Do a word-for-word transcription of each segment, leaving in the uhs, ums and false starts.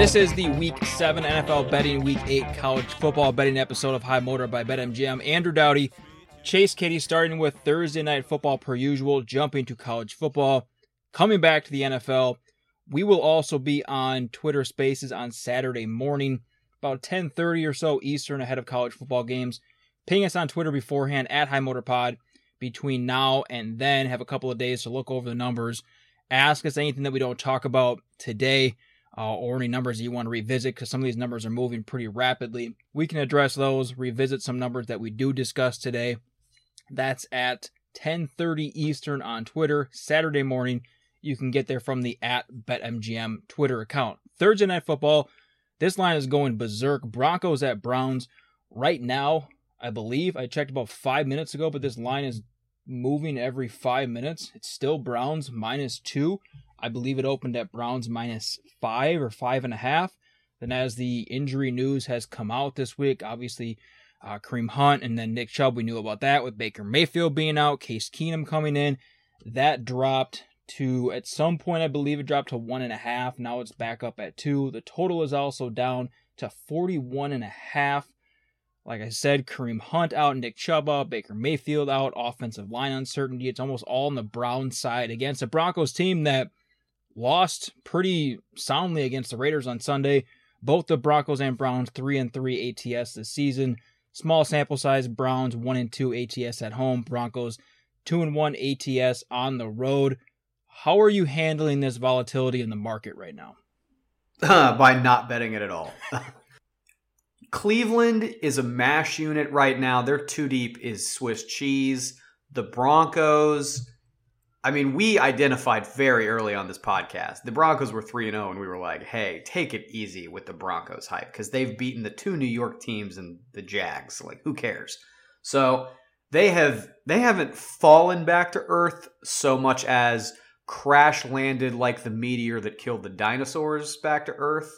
This is the Week seven N F L betting, Week eight college football betting episode of High Motor by BetMGM. Andrew Dowdy, Chase Kitty, starting with Thursday night football per usual, jumping to college football, coming back to the N F L. We will also be on Twitter Spaces on Saturday morning, about ten thirty or so Eastern, ahead of college football games. Ping us on Twitter beforehand, at High Motor Pod, between now and then. Have a couple of days to look over the numbers. Ask us anything that we don't talk about today, uh, or any numbers you want to revisit, because some of these numbers are moving pretty rapidly. We can address those, revisit some numbers that we do discuss today. That's at ten thirty Eastern on Twitter, Saturday morning. You can get there from the at BetMGM Twitter account. Thursday Night Football, this line is going berserk. Broncos at Browns right now, I believe. I checked about five minutes ago, but this line is moving every five minutes. It's still Browns minus two. I believe it opened at Browns minus five or five and a half. Then as the injury news has come out this week, obviously uh, Kareem Hunt and then Nick Chubb, we knew about that with Baker Mayfield being out, Case Keenum coming in. That dropped to, at some point, I believe it dropped to one and a half. Now it's back up at two. The total is also down to forty-one and a half. Like I said, Kareem Hunt out, Nick Chubb out, Baker Mayfield out, offensive line uncertainty. It's almost all on the Browns side against a Broncos team that lost pretty soundly against the Raiders on Sunday. Both the Broncos and Browns three and three A T S this season. Small sample size. Browns one and two A T S at home. Broncos two and one A T S on the road. How are you handling this volatility in the market right now? Uh, by not betting it at all. Cleveland is a mash unit right now. Their two deep is Swiss cheese. The Broncos, I mean, we identified very early on this podcast. The Broncos were three and oh, and we were like, hey, take it easy with the Broncos hype, because they've beaten the two New York teams and the Jags. Like, who cares? So they, have, they haven't fallen back to earth so much as crash landed like the meteor that killed the dinosaurs back to earth.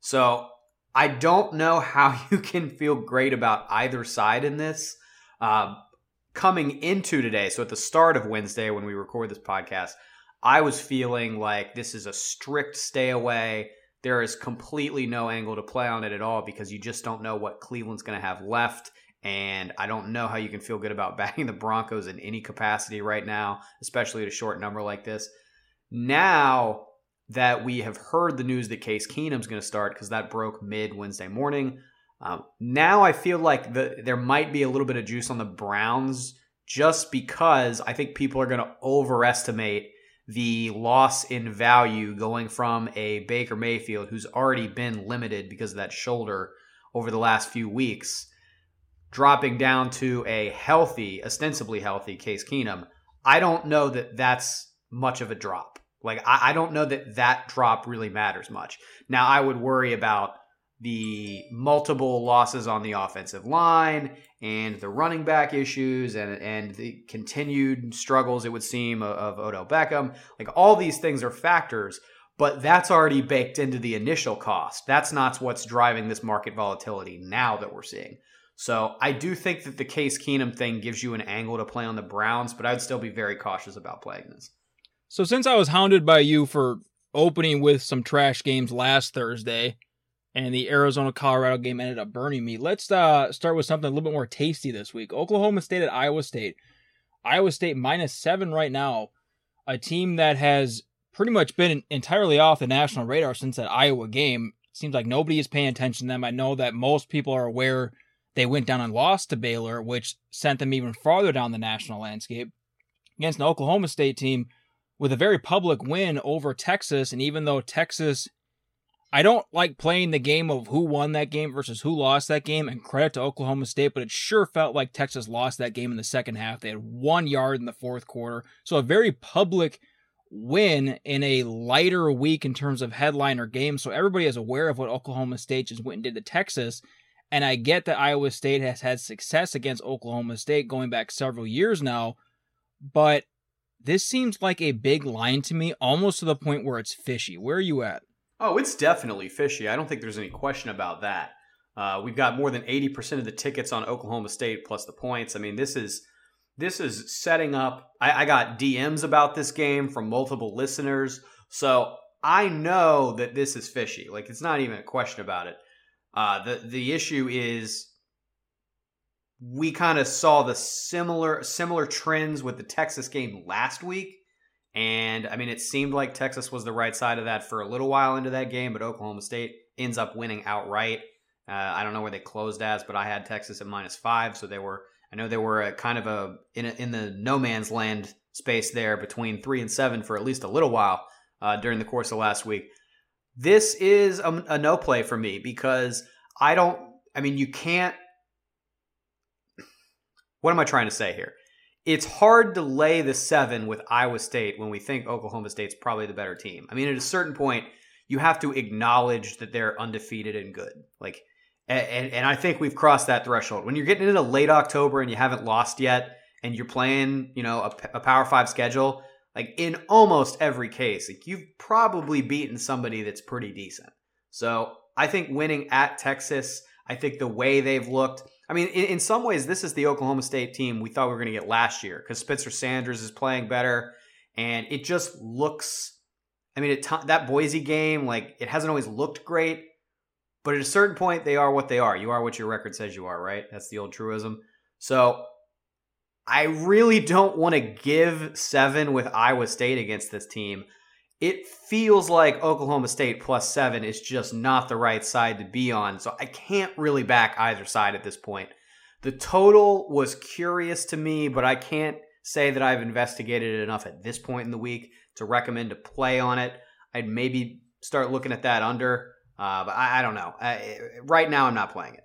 So I don't know how you can feel great about either side in this. Uh, coming into today, so at the start of Wednesday when we record this podcast, I was feeling like this is a strict stay away. There is completely no angle to play on it at all, because you just don't know what Cleveland's going to have left. And I don't know how you can feel good about backing the Broncos in any capacity right now, especially at a short number like this. Now that we have heard the news that Case Keenum's going to start, because that broke mid-Wednesday morning, um, now I feel like the, there might be a little bit of juice on the Browns, just because I think people are going to overestimate the loss in value going from a Baker Mayfield, who's already been limited because of that shoulder over the last few weeks, dropping down to a healthy, ostensibly healthy Case Keenum. I don't know that that's much of a drop. Like, I, I don't know that that drop really matters much. Now, I would worry about the multiple losses on the offensive line and the running back issues and, and the continued struggles, it would seem, of, of Odell Beckham. Like, all these things are factors, but that's already baked into the initial cost. That's not what's driving this market volatility now that we're seeing. So I do think that the Case Keenum thing gives you an angle to play on the Browns, but I'd still be very cautious about playing this. So since I was hounded by you for opening with some trash games last Thursday, and the Arizona-Colorado game ended up burning me, let's uh, start with something a little bit more tasty this week. Oklahoma State at Iowa State. Iowa State minus seven right now, a team that has pretty much been entirely off the national radar since that Iowa game. Seems like nobody is paying attention to them. I know that most people are aware they went down and lost to Baylor, which sent them even farther down the national landscape, against an Oklahoma State team with a very public win over Texas. And even though Texas, I don't like playing the game of who won that game versus who lost that game, and credit to Oklahoma State, but it sure felt like Texas lost that game in the second half. They had one yard in the fourth quarter. So a very public win in a lighter week in terms of headliner games. So everybody is aware of what Oklahoma State just went and did to Texas. And I get that Iowa State has had success against Oklahoma State going back several years now, but this seems like a big line to me, almost to the point where it's fishy. Where are you at? Oh, it's definitely fishy. I don't think there's any question about that. Uh, we've got more than eighty percent of the tickets on Oklahoma State plus the points. I mean, this is this is setting up. I, I got D Ms about this game from multiple listeners, so I know that this is fishy. Like, it's not even a question about it. Uh, the the issue is we kind of saw the similar similar trends with the Texas game last week. And, I mean, it seemed like Texas was the right side of that for a little while into that game, but Oklahoma State ends up winning outright. Uh, I don't know where they closed as, but I had Texas at minus five, so they were... I know they were a kind of a in, a in the no man's land space there between three and seven for at least a little while uh, during the course of last week. This is a, a no play for me because I don't, I mean, you can't, what am I trying to say here? It's hard to lay the seven with Iowa State when we think Oklahoma State's probably the better team. I mean, at a certain point, you have to acknowledge that they're undefeated and good. Like, And, and I think we've crossed that threshold. When you're getting into late October and you haven't lost yet and you're playing, you know, a, a Power Five schedule, like in almost every case, like you've probably beaten somebody that's pretty decent. So I think winning at Texas, I think the way they've looked, I mean, in, in some ways, this is the Oklahoma State team we thought we were going to get last year because Spencer Sanders is playing better. And it just looks, I mean, it, that Boise game, like it hasn't always looked great. But at a certain point, they are what they are. You are what your record says you are, right? That's the old truism. So I really don't want to give seven with Iowa State against this team. It feels like Oklahoma State plus seven is just not the right side to be on. So I can't really back either side at this point. The total was curious to me, but I can't say that I've investigated it enough at this point in the week to recommend a play on it. I'd maybe start looking at that under. Uh, but I, I don't know. I, right now, I'm not playing it.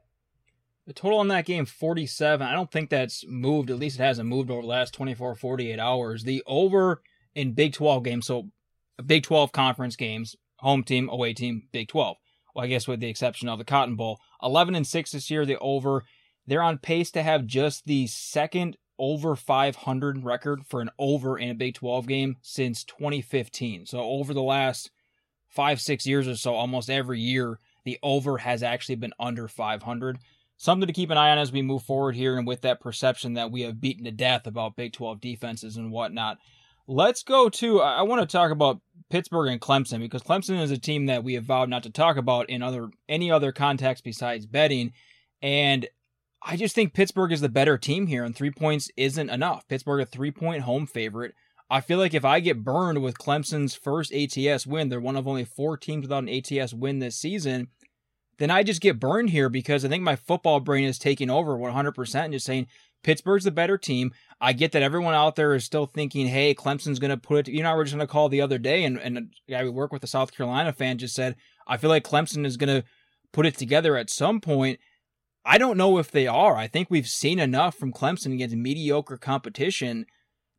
The total on that game, forty-seven. I don't think that's moved. At least it hasn't moved over the last twenty-four, forty-eight hours. The over in Big twelve games, so Big twelve conference games, home team, away team, Big twelve. Well, I guess with the exception of the Cotton Bowl. eleven and six this year, the over. They're on pace to have just the second over five hundred record for an over in a Big twelve game since twenty fifteen. So over the last five, six years or so, almost every year, the over has actually been under five hundred. Something to keep an eye on as we move forward here and with that perception that we have beaten to death about Big twelve defenses and whatnot. Let's go to, I want to talk about Pittsburgh and Clemson because Clemson is a team that we have vowed not to talk about in other any other context besides betting. And I just think Pittsburgh is the better team here and three points isn't enough. Pittsburgh, a three-point home favorite. I feel like if I get burned with Clemson's first A T S win, they're one of only four teams without an A T S win this season, then I just get burned here because I think my football brain is taking over one hundred percent and just saying Pittsburgh's the better team. I get that everyone out there is still thinking, hey, Clemson's going to put it, you know, I was just going to call the other day and, and a guy we work with, a South Carolina fan, just said, I feel like Clemson is going to put it together at some point. I don't know if they are. I think we've seen enough from Clemson against mediocre competition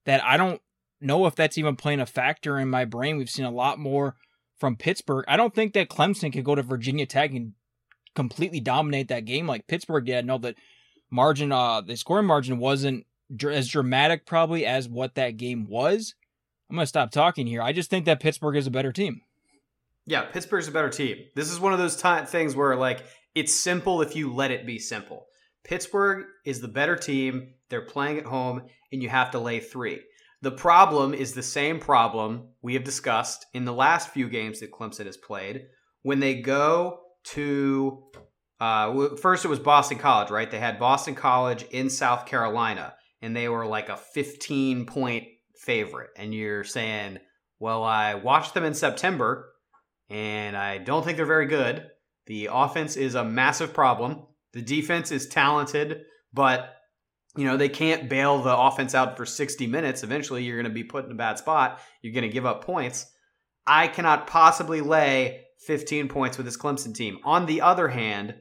that I don't know if that's even playing a factor in my brain. We've seen a lot more from Pittsburgh. I don't think that Clemson could go to Virginia Tech and completely dominate that game like Pittsburgh did. I know that margin, uh, the scoring margin wasn't dr- as dramatic probably as what that game was. I'm going to stop talking here. I just think that Pittsburgh is a better team. Yeah, Pittsburgh's a better team. This is one of those t- things where like it's simple if you let it be simple. Pittsburgh is the better team. They're playing at home, and you have to lay three. The problem is the same problem we have discussed in the last few games that Clemson has played. When they go to, uh, first it was Boston College, right? They had Boston College in South Carolina, and they were like a fifteen-point favorite. And you're saying, well, I watched them in September, and I don't think they're very good. The offense is a massive problem. The defense is talented, but you know, they can't bail the offense out for sixty minutes. Eventually, you're going to be put in a bad spot. You're going to give up points. I cannot possibly lay fifteen points with this Clemson team. On the other hand,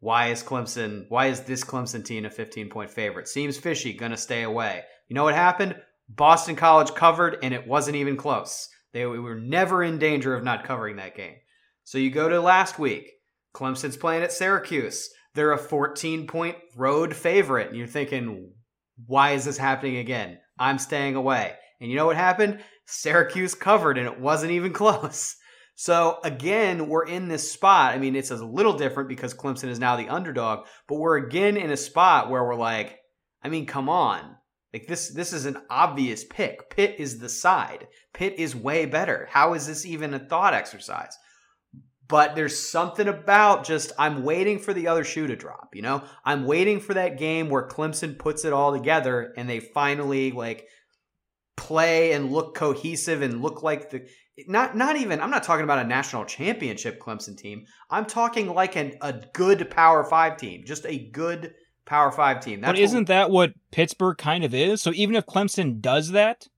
why is Clemson, why is this Clemson team a fifteen-point favorite? Seems fishy, going to stay away. You know what happened? Boston College covered, and it wasn't even close. They were never in danger of not covering that game. So you go to last week. Clemson's playing at Syracuse. They're a fourteen-point road favorite. And you're thinking, why is this happening again? I'm staying away. And you know what happened? Syracuse covered, and it wasn't even close. So, again, we're in this spot. I mean, it's a little different because Clemson is now the underdog. But we're again in a spot where we're like, I mean, come on. Like this, this is an obvious pick. Pitt is the side. Pitt is way better. How is this even a thought exercise? But there's something about just, I'm waiting for the other shoe to drop, you know? I'm waiting for that game where Clemson puts it all together and they finally, like, play and look cohesive and look like the... Not not even... I'm not talking about a national championship Clemson team. I'm talking like an, a good Power five team. Just a good Power five team. That's but isn't what, that what Pittsburgh kind of is? So even if Clemson does that...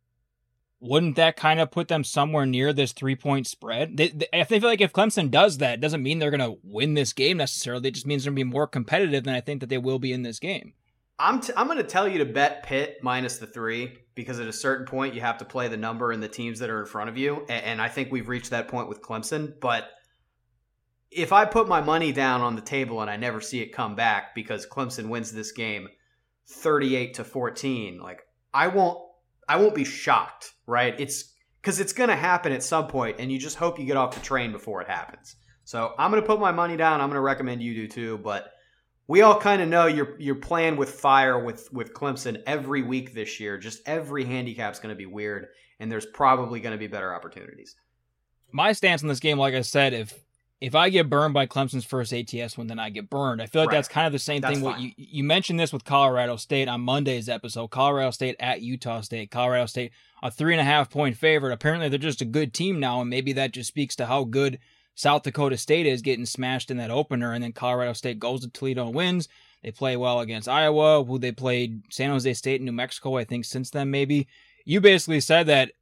Wouldn't that kind of put them somewhere near this three-point spread? They, they, if they feel like if Clemson does that, it doesn't mean they're going to win this game necessarily. It just means they're going to be more competitive than I think that they will be in this game. I'm t- I'm going to tell you to bet Pitt minus the three because at a certain point you have to play the number and the teams that are in front of you, and, and I think we've reached that point with Clemson. But if I put my money down on the table and I never see it come back because Clemson wins this game thirty-eight to fourteen, like I won't. I won't be shocked, right? It's because it's going to happen at some point, and you just hope you get off the train before it happens. So I'm going to put my money down. I'm going to recommend you do too. But we all kind of know you're you're playing with fire with with Clemson every week this year. Just every handicap's going to be weird, and there's probably going to be better opportunities. My stance on this game, like I said, if if I get burned by Clemson's first A T S win, then I get burned. I feel like right. That's kind of the same that's thing. What you, you mentioned this with Colorado State on Monday's episode, Colorado State at Utah State, Colorado State, a three and a half point favorite. Apparently they're just a good team now. And maybe that just speaks to how good South Dakota State is getting smashed in that opener. And then Colorado State goes to Toledo and wins. They play well against Iowa, who they played San Jose State and New Mexico, I think since then, maybe. You basically said that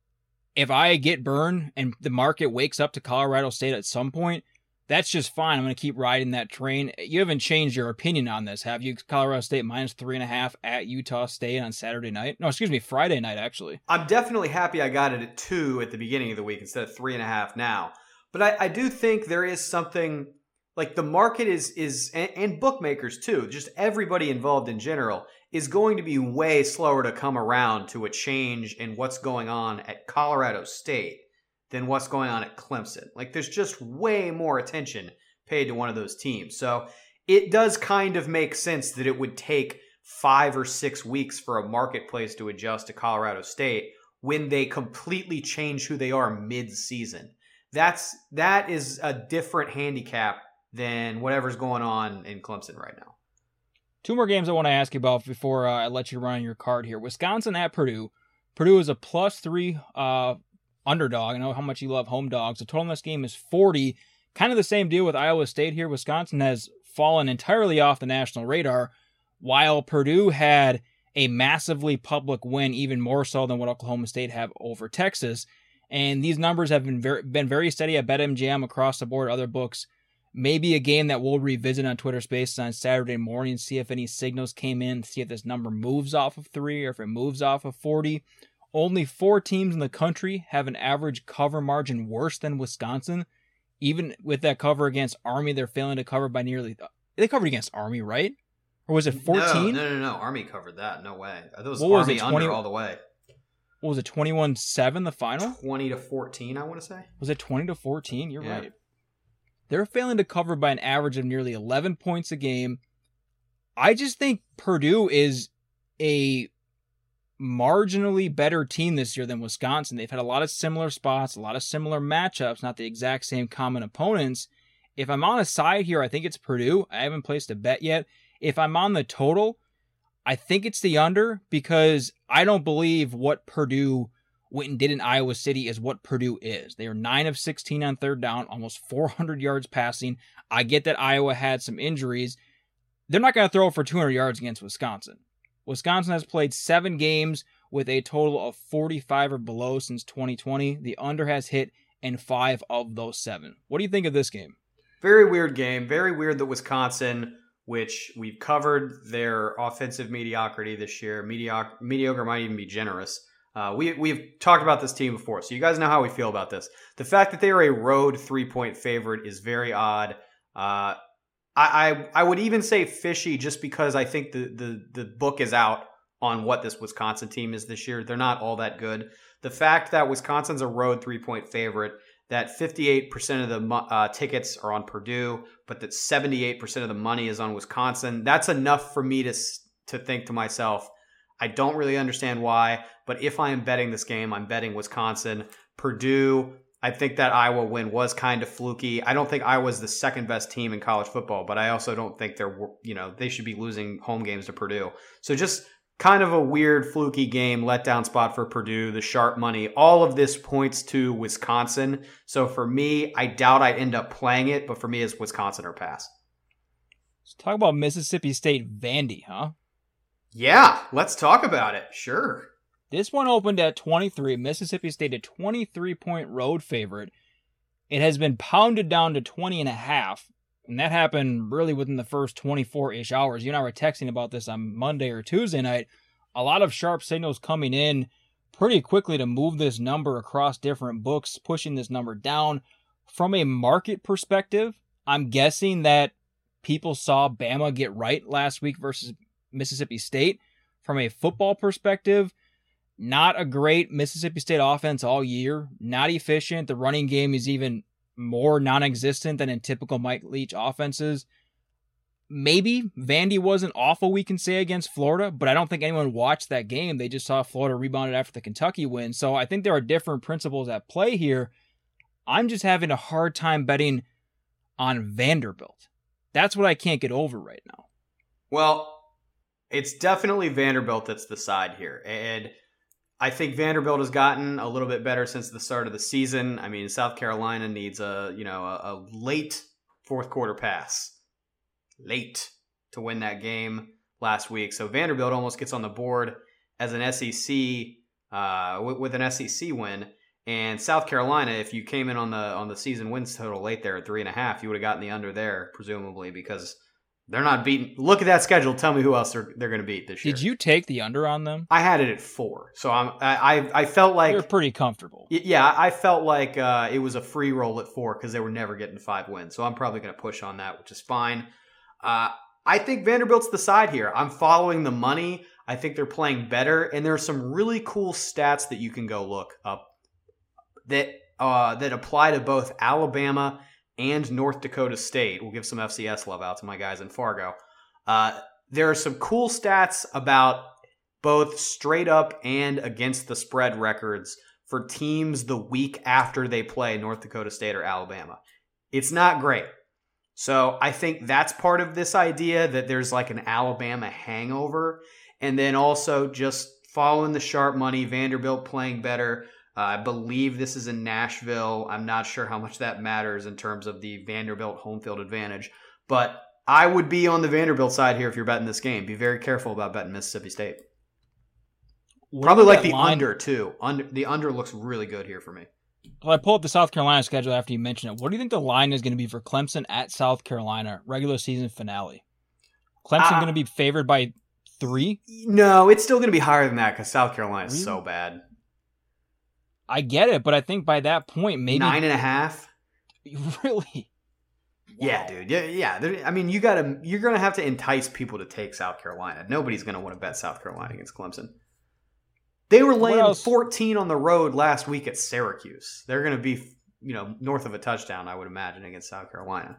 if I get burned and the market wakes up to Colorado State at some point, that's just fine. I'm going to keep riding that train. You haven't changed your opinion on this, have you? Colorado State minus three and a half at Utah State on Saturday night. No, excuse me, Friday night, actually. I'm definitely happy I got it at two at the beginning of the week instead of three and a half now. But I, I do think there is something, like the market is, is and, and bookmakers too, just everybody involved in general, is going to be way slower to come around to a change in what's going on at Colorado State than what's going on at Clemson. Like, there's just way more attention paid to one of those teams. So it does kind of make sense that it would take five or six weeks for a marketplace to adjust to Colorado State when they completely change who they are mid-season. That's, that is a different handicap than whatever's going on in Clemson right now. Two more games I want to ask you about before uh, I let you run your card here. Wisconsin at Purdue. Purdue is a plus three... Uh, underdog. I know how much you love home dogs. The total in this game is forty. Kind of the same deal with Iowa State here. Wisconsin has fallen entirely off the national radar, while Purdue had a massively public win, even more so than what Oklahoma State have over Texas. And these numbers have been very, been very steady at BetMGM across the board, other books. Maybe a game that we'll revisit on Twitter Spaces on Saturday morning, see if any signals came in, see if this number moves off of three or if it moves off of forty. Only four teams in the country have an average cover margin worse than Wisconsin. Even with that cover against Army, they're failing to cover by nearly... They covered against Army, right? Or was it fourteen? No, no, no, no. Army covered that. No way. That was what Army was it, twenty, under all the way. What was it, twenty-one seven, the final? twenty to fourteen, I want to say. Was it twenty to fourteen? You're yeah. right. They're failing to cover by an average of nearly eleven points a game. I just think Purdue is a... marginally better team this year than Wisconsin. They've had a lot of similar spots, a lot of similar matchups, not the exact same common opponents. If I'm on a side here, I think it's Purdue. I haven't placed a bet yet. If I'm on the total, I think it's the under because I don't believe what Purdue went and did in Iowa City is what Purdue is. They are nine of sixteen on third down, almost four hundred yards passing. I get that Iowa had some injuries. They're not going to throw for two hundred yards against Wisconsin. Wisconsin has played seven games with a total of forty-five or below since twenty twenty. The under has hit in five of those seven. What do you think of this game? Very weird game. Very weird that Wisconsin, which we've covered their offensive mediocrity this year, mediocre, mediocre might even be generous. Uh, we, we've talked about this team before, so you guys know how we feel about this. The fact that they are a road three-point favorite is very odd. Uh I, I would even say fishy just because I think the, the, the book is out on what this Wisconsin team is this year. They're not all that good. The fact that Wisconsin's a road three-point favorite, that fifty-eight percent of the uh, tickets are on Purdue, but that seventy-eight percent of the money is on Wisconsin, that's enough for me to to think to myself, I don't really understand why, but if I am betting this game, I'm betting Wisconsin. Purdue, I think that Iowa win was kind of fluky. I don't think Iowa's the second best team in college football, but I also don't think they're, you know, they should be losing home games to Purdue. So just kind of a weird, fluky game, letdown spot for Purdue, the sharp money. All of this points to Wisconsin. So for me, I doubt I'd end up playing it, but for me, it's Wisconsin or pass. Let's talk about Mississippi State Vandy, huh? Yeah, let's talk about it. Sure. This one opened at twenty-three. Mississippi State, a twenty-three point road favorite. It has been pounded down to twenty and a half, and that happened really within the first twenty-four-ish hours. You and I were texting about this on Monday or Tuesday night. A lot of sharp signals coming in pretty quickly to move this number across different books, pushing this number down. From a market perspective, I'm guessing that people saw Bama get right last week versus Mississippi State. From a football perspective, not a great Mississippi State offense all year. Not efficient. The running game is even more non-existent than in typical Mike Leach offenses. Maybe Vandy wasn't awful, we can say, against Florida, but I don't think anyone watched that game. They just saw Florida rebounded after the Kentucky win. So I think there are different principles at play here. I'm just having a hard time betting on Vanderbilt. That's what I can't get over right now. Well, it's definitely Vanderbilt that's the side here. And I think Vanderbilt has gotten a little bit better since the start of the season. I mean, South Carolina needs a, you know, a, a late fourth quarter pass. Late to win that game last week. So Vanderbilt almost gets on the board as an S E C uh, with, with an S E C win. And South Carolina, if you came in on the on the season wins total late there at three and a half, you would have gotten the under there, presumably, because they're not beating. Look at that schedule. Tell me who else they're, they're going to beat this year. Did you take the under on them? I had it at four. So I'm, I I felt like. You're pretty comfortable. Yeah, I felt like uh, it was a free roll at four because they were never getting five wins. So I'm probably going to push on that, which is fine. Uh, I think Vanderbilt's the side here. I'm following the money. I think they're playing better. And there are some really cool stats that you can go look up that uh, that apply to both Alabama and North Dakota State. We'll give some F C S love out to my guys in Fargo. Uh, there are some cool stats about both straight up and against the spread records for teams the week after they play North Dakota State or Alabama. It's not great. So I think that's part of this idea that there's like an Alabama hangover. And then also just following the sharp money, Vanderbilt playing better. Uh, I believe this is in Nashville. I'm not sure how much that matters in terms of the Vanderbilt home field advantage, but I would be on the Vanderbilt side here if you're betting this game. Be very careful about betting Mississippi State. What Probably like the line? under too. Under the under looks really good here for me. Well, I pulled up the South Carolina schedule after you mentioned it. What do you think the line is going to be for Clemson at South Carolina regular season finale? Clemson uh, going to be favored by three? No, it's still going to be higher than that because South Carolina is so bad. I get it, but I think by that point, maybe... Nine and a half? Really? Wow. Yeah, dude. Yeah, yeah. I mean, you gotta, you're going to have to entice people to take South Carolina. Nobody's going to want to bet South Carolina against Clemson. They were laying fourteen on the road last week at Syracuse. They're going to be, you know, north of a touchdown, I would imagine, against South Carolina.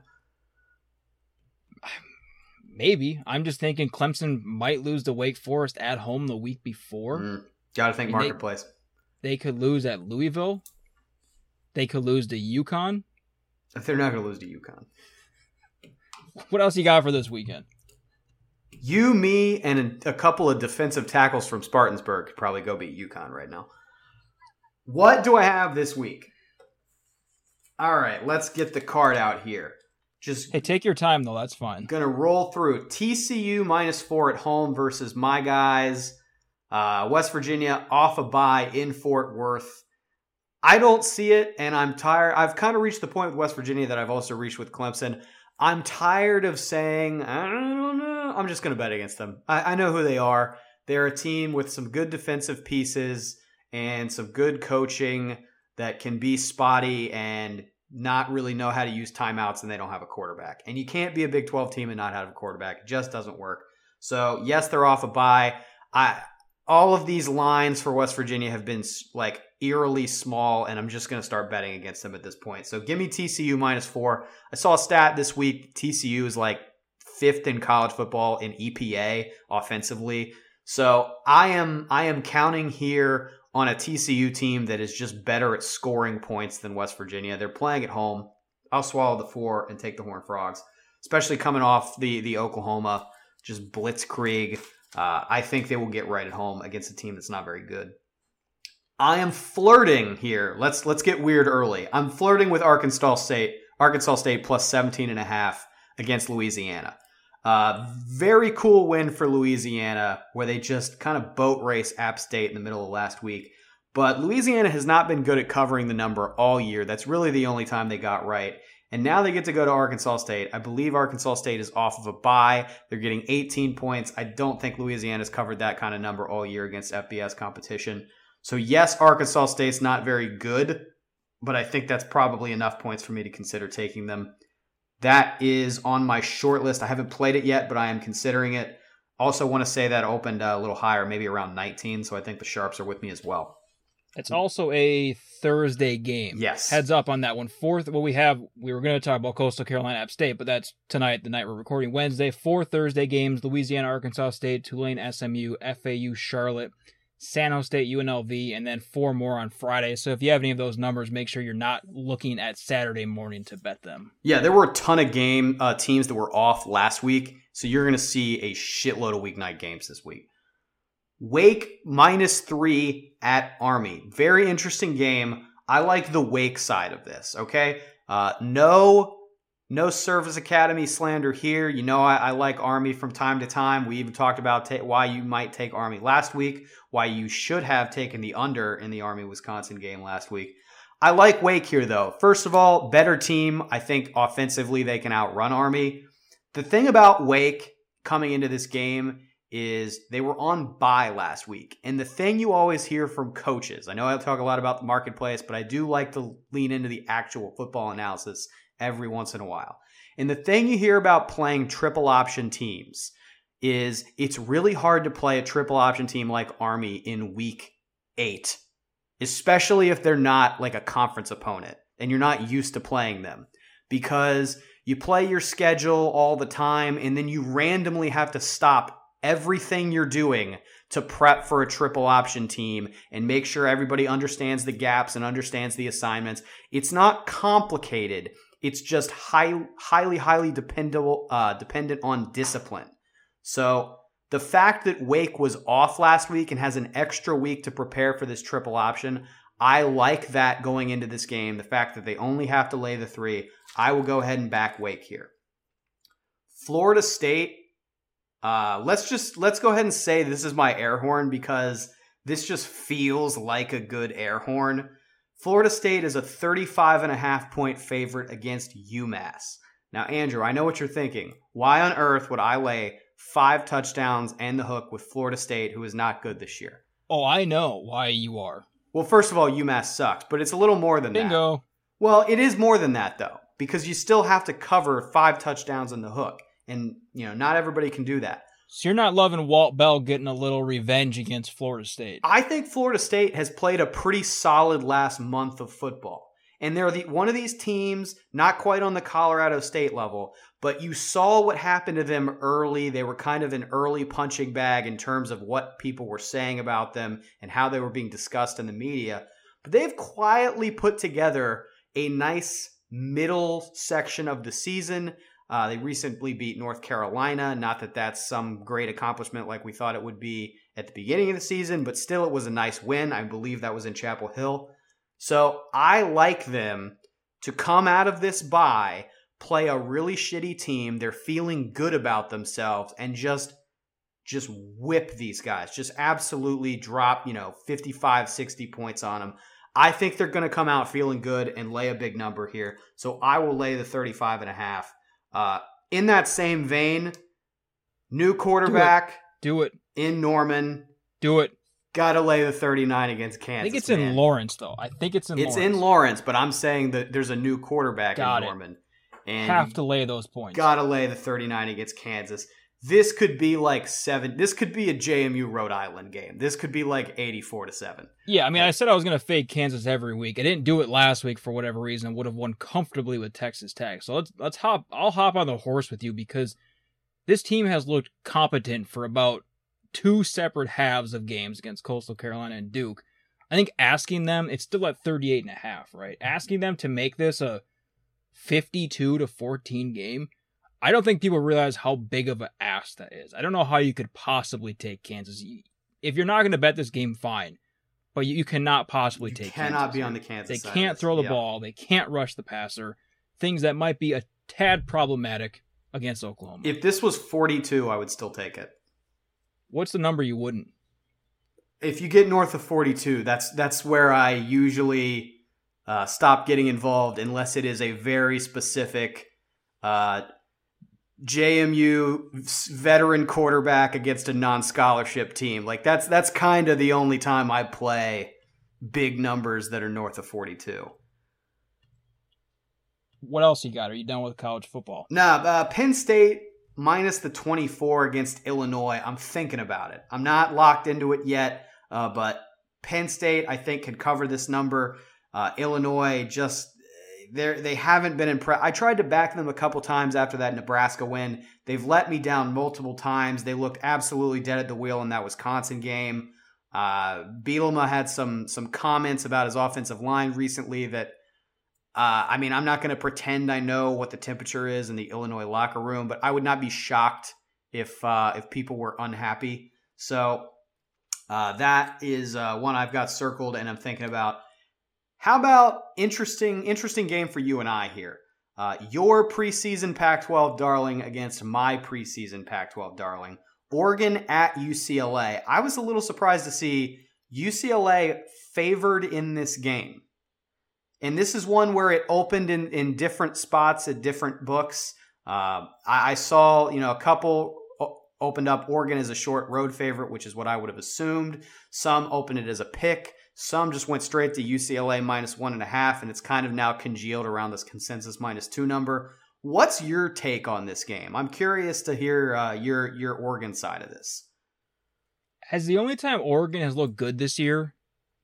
Maybe. I'm just thinking Clemson might lose to Wake Forest at home the week before. Mm. Got to think I mean, marketplace. They... They could lose at Louisville. They could lose to UConn. They're not going to lose to UConn. What else you got for this weekend? You, me, and a, a couple of defensive tackles from Spartansburg could probably go beat UConn right now. What do I have this week? All right, let's get the card out here. Just hey, take your time, though. That's fine. Going to roll through. T C U minus four at home versus my guys. Uh, West Virginia off a bye in Fort Worth. I don't see it, and I'm tired. I've kind of reached the point with West Virginia that I've also reached with Clemson. I'm tired of saying, I don't know. I'm just going to bet against them. I, I know who they are. They're a team with some good defensive pieces and some good coaching that can be spotty and not really know how to use timeouts, and they don't have a quarterback. And you can't be a Big twelve team and not have a quarterback. It just doesn't work. So, yes, they're off a bye. I... All of these lines for West Virginia have been like eerily small, and I'm just going to start betting against them at this point. So give me T C U minus four. I saw a stat this week. T C U is like fifth in college football in E P A offensively. So I am I am counting here on a T C U team that is just better at scoring points than West Virginia. They're playing at home. I'll swallow the four and take the Horned Frogs, especially coming off the the Oklahoma just blitzkrieg. Uh, I think they will get right at home against a team that's not very good. I am flirting here. Let's let's get weird early. I'm flirting with Arkansas State. Arkansas State plus seventeen and a half against Louisiana. Uh, very cool win for Louisiana, where they just kind of boat race App State in the middle of last week. But Louisiana has not been good at covering the number all year. That's really the only time they got right. And now they get to go to Arkansas State. I believe Arkansas State is off of a bye. They're getting eighteen points. I don't think Louisiana's covered that kind of number all year against F B S competition. So yes, Arkansas State's not very good, but I think that's probably enough points for me to consider taking them. That is on my short list. I haven't played it yet, but I am considering it. Also want to say that opened a little higher, maybe around nineteen, so I think the Sharps are with me as well. It's also a Thursday game. Yes. Heads up on that one. Fourth, well, we have, we were going to talk about Coastal Carolina, App State, but that's tonight, the night we're recording. Wednesday, four Thursday games: Louisiana, Arkansas State, Tulane, S M U, F A U, Charlotte, San Jose State, U N L V, and then four more on Friday. So if you have any of those numbers, make sure you're not looking at Saturday morning to bet them. Yeah, there were a ton of game uh, teams that were off last week, so you're going to see a shitload of weeknight games this week. Wake minus three at Army. Very interesting game. I like the Wake side of this, okay? Uh, no no Service Academy slander here. You know I, I like Army from time to time. We even talked about ta- why you might take Army last week, why you should have taken the under in the Army-Wisconsin game last week. I like Wake here, though. First of all, better team. I think offensively they can outrun Army. The thing about Wake coming into this game is they were on bye last week. And the thing you always hear from coaches, I know I talk a lot about the marketplace, but I do like to lean into the actual football analysis every once in a while. And the thing you hear about playing triple option teams is it's really hard to play a triple option team like Army in week eight, especially if they're not like a conference opponent and you're not used to playing them, because you play your schedule all the time and then you randomly have to stop everything you're doing to prep for a triple option team and make sure everybody understands the gaps and understands the assignments. It's not complicated. It's just high, highly, highly dependable, uh, dependent on discipline. So the fact that Wake was off last week and has an extra week to prepare for this triple option, I like that going into this game. The fact that they only have to lay the three, I will go ahead and back Wake here. Florida State. Uh, let's just, let's go ahead and say this is my air horn, because this just feels like a good air horn. Florida State is a thirty-five and a half point favorite against UMass. Now, Andrew, I know what you're thinking. Why on earth would I lay five touchdowns and the hook with Florida State, who is not good this year? Oh, I know why you are. Well, first of all, UMass sucks, but it's a little more than Bingo. that. Bingo. Well, it is more than that, though, because you still have to cover five touchdowns and the hook. And, you know, not everybody can do that. So you're not loving Walt Bell getting a little revenge against Florida State. I think Florida State has played a pretty solid last month of football. And they're the, one of these teams, not quite on the Colorado State level, but you saw what happened to them early. They were kind of an early punching bag in terms of what people were saying about them and how they were being discussed in the media. But they've quietly put together a nice middle section of the season. Uh, they recently beat North Carolina. Not that that's some great accomplishment like we thought it would be at the beginning of the season, but still it was a nice win. I believe that was in Chapel Hill. So I like them to come out of this bye, play a really shitty team. They're feeling good about themselves and just, just whip these guys. Just absolutely drop, you know, fifty-five, sixty points on them. I think they're going to come out feeling good and lay a big number here. So I will lay the thirty-five and a half. Uh, in that same vein, new quarterback. Do it. Do it. In Norman. Do it. Gotta lay the thirty-nine against Kansas. I think it's man. in Lawrence, though. I think it's in it's Lawrence. It's in Lawrence, but I'm saying that there's a new quarterback Got in it. Norman. And have to lay those points. Gotta lay the thirty-nine against Kansas. This could be like seven. This could be a J M U Rhode Island game. This could be like eighty-four to seven. Yeah, I mean, I said I was going to fade Kansas every week. I didn't do it last week for whatever reason. I would have won comfortably with Texas Tech. So let's let's hop. I'll hop on the horse with you, because this team has looked competent for about two separate halves of games against Coastal Carolina and Duke. I think asking them, it's still at thirty-eight and a half, right? Asking them to make this a fifty-two to fourteen game, I don't think people realize how big of an ass that is. I don't know how you could possibly take Kansas. If you're not going to bet this game, fine. But you, you cannot possibly you take Kansas. You cannot be on the Kansas side. They can't throw the yep. ball. They can't rush the passer. Things that might be a tad problematic against Oklahoma. If this was forty-two, I would still take it. What's the number you wouldn't? If you get north of forty-two, that's that's where I usually uh, stop getting involved unless it is a very specific uh, J M U veteran quarterback against a non-scholarship team. Like that's that's kind of the only time I play big numbers that are north of forty-two. What else you got? Are you done with college football? Nah, uh, Penn State minus the twenty-four against Illinois. I'm thinking about it. I'm not locked into it yet, uh, but Penn State, I think, can cover this number. Uh, Illinois, just they they haven't been impressed. I tried to back them a couple times after that Nebraska win. They've let me down multiple times. They looked absolutely dead at the wheel in that Wisconsin game. Uh, Bielema had some some comments about his offensive line recently that, Uh, I mean, I'm not going to pretend I know what the temperature is in the Illinois locker room, but I would not be shocked if uh, if people were unhappy. So uh, that is uh, one I've got circled, and I'm thinking about. How about interesting interesting game for you and I here? Uh, your preseason Pac twelve darling against my preseason Pac twelve darling. Oregon at U C L A. I was a little surprised to see U C L A favored in this game. And this is one where it opened in, in different spots at different books. Uh, I, I saw, you know, a couple opened up Oregon as a short road favorite, which is what I would have assumed. Some opened it as a pick. Some just went straight to U C L A minus one and a half, and it's kind of now congealed around this consensus minus two number. What's your take on this game? I'm curious to hear uh, your your Oregon side of this. Has the only time Oregon has looked good this year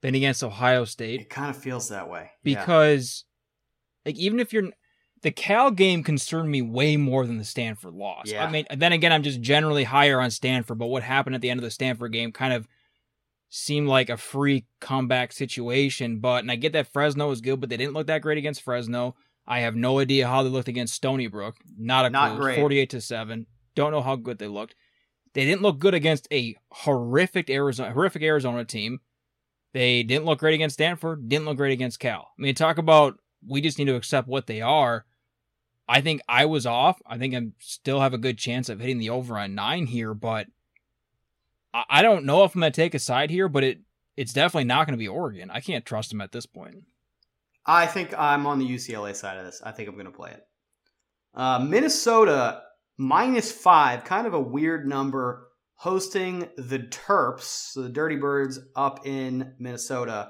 than against Ohio State. It kind of feels that way. Because, yeah. like, even if you're... The Cal game concerned me way more than the Stanford loss. Yeah. I mean, then again, I'm just generally higher on Stanford, but what happened at the end of the Stanford game kind of seemed like a free comeback situation. But, and I get that Fresno was good, but they didn't look that great against Fresno. I have no idea how they looked against Stony Brook. Not a Not clue. forty-eight to seven. Don't know how good they looked. They didn't look good against a horrific Arizona, horrific Arizona team. They didn't look great against Stanford, didn't look great against Cal. I mean, talk about we just need to accept what they are. I think I was off. I think I still have a good chance of hitting the over on nine here, but I don't know if I'm going to take a side here, but it it's definitely not going to be Oregon. I can't trust them at this point. I think I'm on the U C L A side of this. I think I'm going to play it. Uh, Minnesota, minus five, kind of a weird number. Hosting the Terps, so the Dirty Birds up in Minnesota.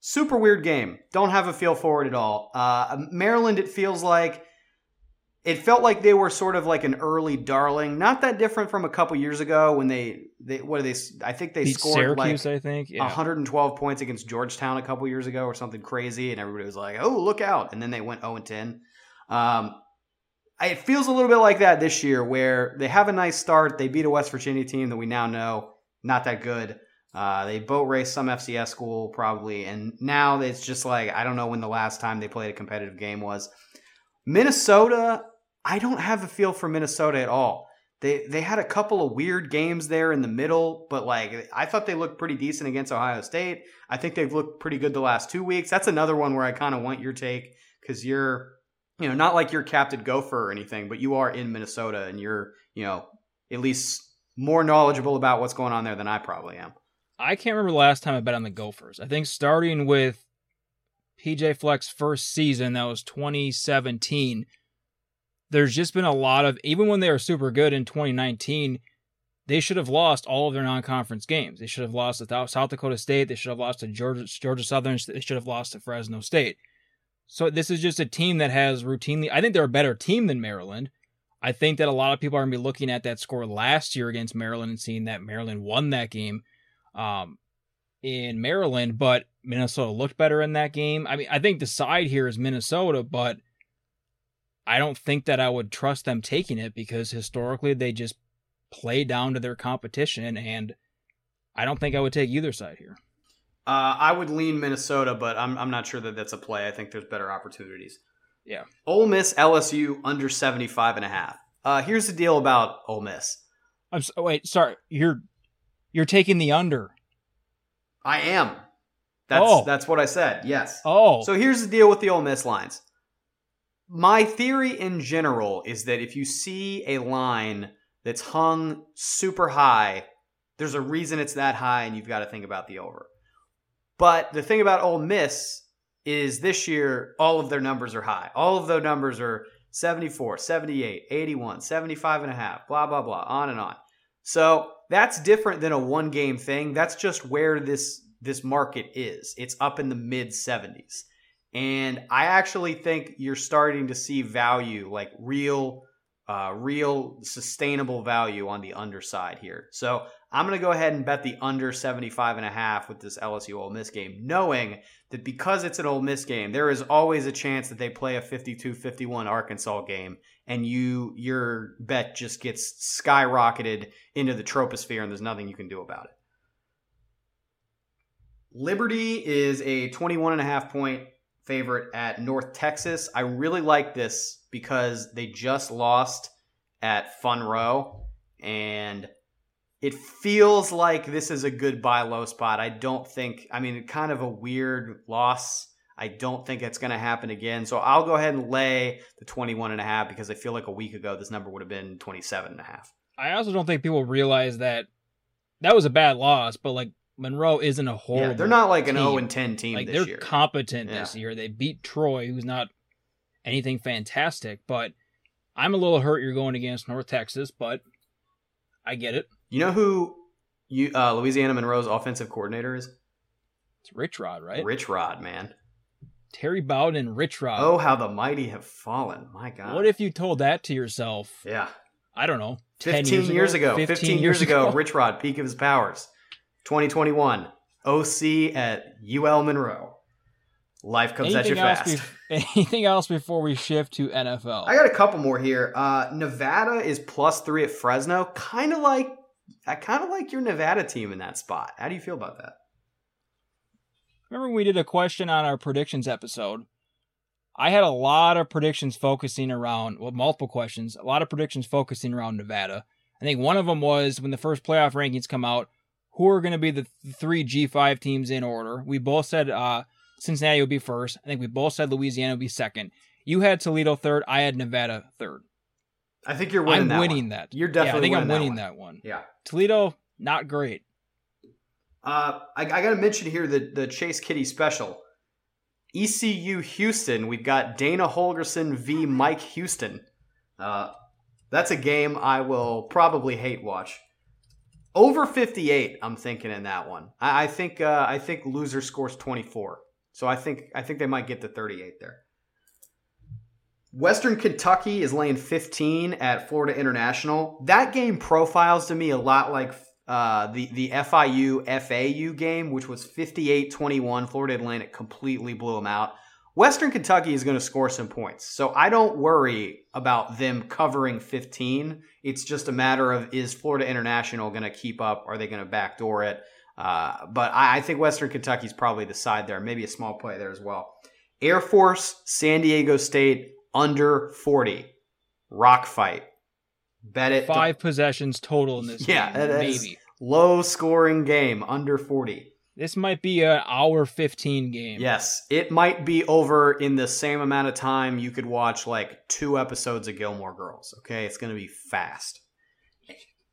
Super weird game. Don't have a feel for it at all. Uh, Maryland, it feels like, it felt like they were sort of like an early darling. Not that different from a couple years ago when they, they what are they? I think they Beat scored Syracuse, like I think. Yeah. one hundred twelve points against Georgetown a couple years ago or something crazy, and everybody was like, oh, look out. And then they went oh and ten. Um, It feels a little bit like that this year where they have a nice start. They beat a West Virginia team that we now know, not that good. Uh, they boat raced some F C S school probably, and now it's just like, I don't know when the last time they played a competitive game was. Minnesota, I don't have a feel for Minnesota at all. They they had a couple of weird games there in the middle, but like I thought they looked pretty decent against Ohio State. I think they've looked pretty good the last two weeks. That's another one where I kind of want your take because you're... You know, not like you're Captain Gopher or anything, but you are in Minnesota and you're, you know, at least more knowledgeable about what's going on there than I probably am. I can't remember the last time I bet on the Gophers. I think starting with P J Fleck's first season, that was twenty seventeen, there's just been a lot of, even when they were super good in twenty nineteen, they should have lost all of their non-conference games. They should have lost to South Dakota State. They should have lost to Georgia, Georgia Southern. They should have lost to Fresno State. So this is just a team that has routinely... I think they're a better team than Maryland. I think that a lot of people are going to be looking at that score last year against Maryland and seeing that Maryland won that game um, in Maryland, but Minnesota looked better in that game. I mean, I think the side here is Minnesota, but I don't think that I would trust them taking it because historically they just play down to their competition, and I don't think I would take either side here. Uh, I would lean Minnesota, but I'm I'm not sure that that's a play. I think there's better opportunities. Yeah. Ole Miss, L S U, under seventy-five and a half. Uh, here's the deal about Ole Miss. I'm so, wait, sorry. You're you're taking the under. I am. That's oh. that's what I said. Yes. Oh. So here's the deal with the Ole Miss lines. My theory in general is that if you see a line that's hung super high, there's a reason it's that high, and you've got to think about the over. But the thing about Ole Miss is this year, all of their numbers are high. All of their numbers are seventy-four, seventy-eight, eighty-one, seventy-five and a half, blah, blah, blah, on and on. So that's different than a one-game thing. That's just where this, this market is. It's up in the mid-seventies. And I actually think you're starting to see value, like real, uh, real sustainable value on the underside here. So I'm going to go ahead and bet the under seventy-five and a half with this L S U Ole Miss game, knowing that because it's an Ole Miss game, there is always a chance that they play a fifty-two fifty-one Arkansas game and you your bet just gets skyrocketed into the troposphere and there's nothing you can do about it. Liberty is a twenty-one and a half point favorite at North Texas. I really like this because they just lost at Fun Row, and it feels like this is a good buy low spot. I don't think, I mean, kind of a weird loss. I don't think it's going to happen again. So I'll go ahead and lay the twenty-one and a half because I feel like a week ago this number would have been twenty-seven and a half. I also don't think people realize that that was a bad loss, but like Monroe isn't a horrible. Yeah, they're not like an oh and ten team like, this year. They're competent yeah. this year. They beat Troy, who's not anything fantastic, but I'm a little hurt you're going against North Texas, but I get it. You know who you uh, Louisiana Monroe's offensive coordinator is? It's Rich Rod, right? Rich Rod, man. Terry Bowden and Rich Rod. Oh, how the mighty have fallen. My God. What if you told that to yourself? Yeah. I don't know. fifteen years ago. fifteen years ago, fifteen years ago Rich Rod, peak of his powers. twenty twenty-one, O C at U L Monroe. Life comes anything at you fast. Be- anything else before we shift to N F L? I got a couple more here. Uh, Nevada is plus three at Fresno. Kind of like, I kind of like your Nevada team in that spot. How do you feel about that? Remember we did a question on our predictions episode. I had a lot of predictions focusing around, well, multiple questions, a lot of predictions focusing around Nevada. I think one of them was when the first playoff rankings come out, who are going to be the three G five teams in order. We both said uh, Cincinnati would be first. I think we both said Louisiana would be second. You had Toledo third. I had Nevada third. I think you're winning I'm that winning one. that. You're definitely yeah, I think winning I'm winning that one. that one. Yeah. Toledo, not great. Uh, I, I got to mention here the, the Chase Kitty special. E C U Houston, we've got Dana Holgerson v. Mike Houston. Uh, that's a game I will probably hate watch. Over fifty-eight, I'm thinking in that one. I, I think uh, I think loser scores twenty-four. So I think I think they might get to thirty-eight there. Western Kentucky is laying fifteen at Florida International. That game profiles to me a lot like uh, the, the F I U F A U game, which was fifty-eight twenty-one. Florida Atlantic completely blew them out. Western Kentucky is going to score some points. So I don't worry about them covering fifteen. It's just a matter of, is Florida International going to keep up? Are they going to backdoor it? Uh, but I, I think Western Kentucky is probably the side there. Maybe a small play there as well. Air Force, San Diego State, under forty. Rock fight. Bet it. Five to- possessions total in this yeah, game. Yeah, maybe. Low scoring game, under forty. This might be an hour fifteen game. Yes, it might be over in the same amount of time you could watch like two episodes of Gilmore Girls. Okay, it's going to be fast.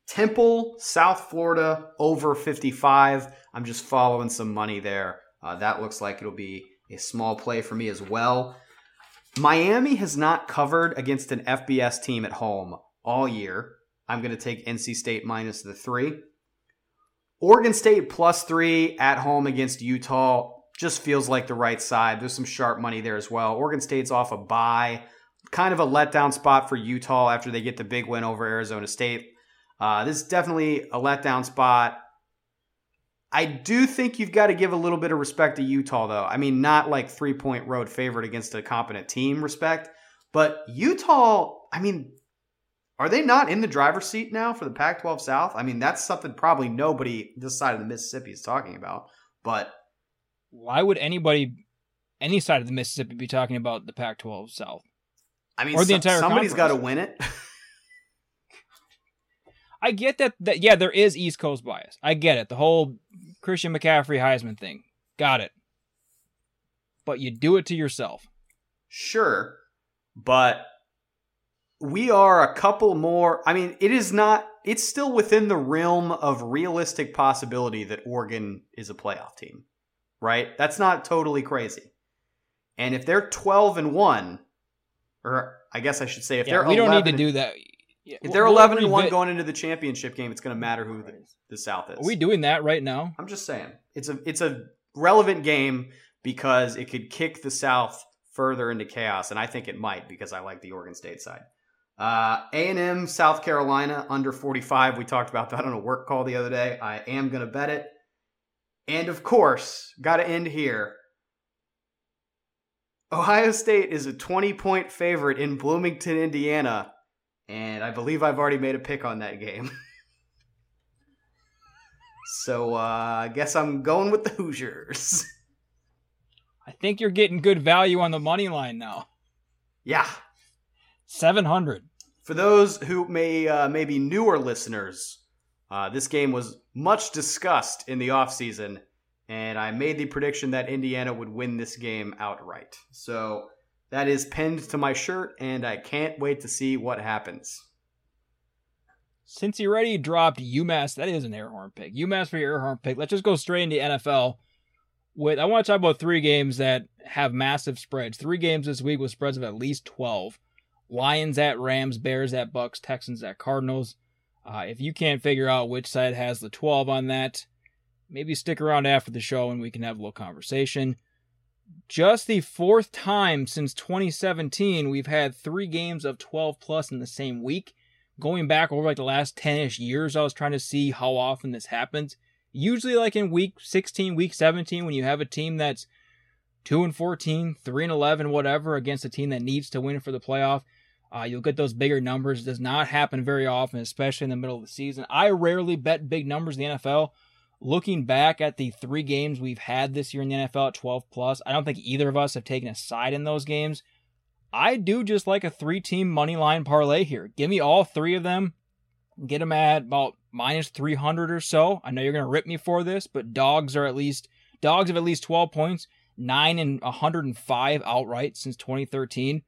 Temple, South Florida, over fifty-five. I'm just following some money there. Uh, that looks like it'll be a small play for me as well. Miami has not covered against an F B S team at home all year. I'm going to take N C State minus the three. Oregon State plus three at home against Utah just feels like the right side. There's some sharp money there as well. Oregon State's off a bye. Kind of a letdown spot for Utah after they get the big win over Arizona State. Uh, this is definitely a letdown spot. I do think you've got to give a little bit of respect to Utah, though. I mean, not like three-point road favorite against a competent team respect. But Utah, I mean, Are they not in the driver's seat now for the Pac twelve South? I mean, that's something probably nobody this side of the Mississippi is talking about. But why would anybody, any side of the Mississippi, be talking about the Pac twelve South? I mean, or the so, entire somebody's got to win it. I get that, that. Yeah, there is East Coast bias. I get it. The whole Christian McCaffrey Heisman thing. Got it. But you do it to yourself. Sure, but we are a couple more. I mean, it is not, it's still within the realm of realistic possibility that Oregon is a playoff team, right? That's not totally crazy. And if they're twelve and one, or I guess I should say, if yeah, they're we don't need to do that. Yeah. If they're we'll eleven and one going into the championship game, it's going to matter who the, the South is. Are we doing that right now? I'm just saying it's a it's a relevant game because it could kick the South further into chaos, and I think it might because I like the Oregon State side. Uh, A and M, South Carolina, under forty-five. We talked about that on a work call the other day. I am going to bet it. And, of course, got to end here. Ohio State is a twenty-point favorite in Bloomington, Indiana, and I believe I've already made a pick on that game. so uh, I guess I'm going with the Hoosiers. I think you're getting good value on the money line now. Yeah. seven hundred. For those who may uh, may be newer listeners, uh, this game was much discussed in the offseason, and I made the prediction that Indiana would win this game outright. So that is pinned to my shirt, and I can't wait to see what happens. Since you already dropped UMass, that is an air horn pick. UMass for your air horn pick. Let's just go straight into N F L. With, I want to talk about three games that have massive spreads. Three games this week with spreads of at least twelve. Lions at Rams, Bears at Bucks, Texans at Cardinals. Uh, if you can't figure out which side has the twelve on that, maybe stick around after the show and we can have a little conversation. Just the fourth time since twenty seventeen, we've had three games of twelve plus in the same week. Going back over like the last ten-ish years, I was trying to see how often this happens. Usually like in week sixteen, week seventeen, when you have a team that's two and fourteen, three and eleven, whatever, against a team that needs to win for the playoff, uh, you'll get those bigger numbers. It does not happen very often, especially in the middle of the season. I rarely bet big numbers in the N F L. Looking back at the three games we've had this year in the N F L at twelve plus, I don't think either of us have taken a side in those games. I do just like a three-team money line parlay here. Give me all three of them. Get them at about minus three hundred or so. I know you're going to rip me for this, but dogs are at least, dogs have at least twelve points, nine and one oh five outright since twenty thirteen.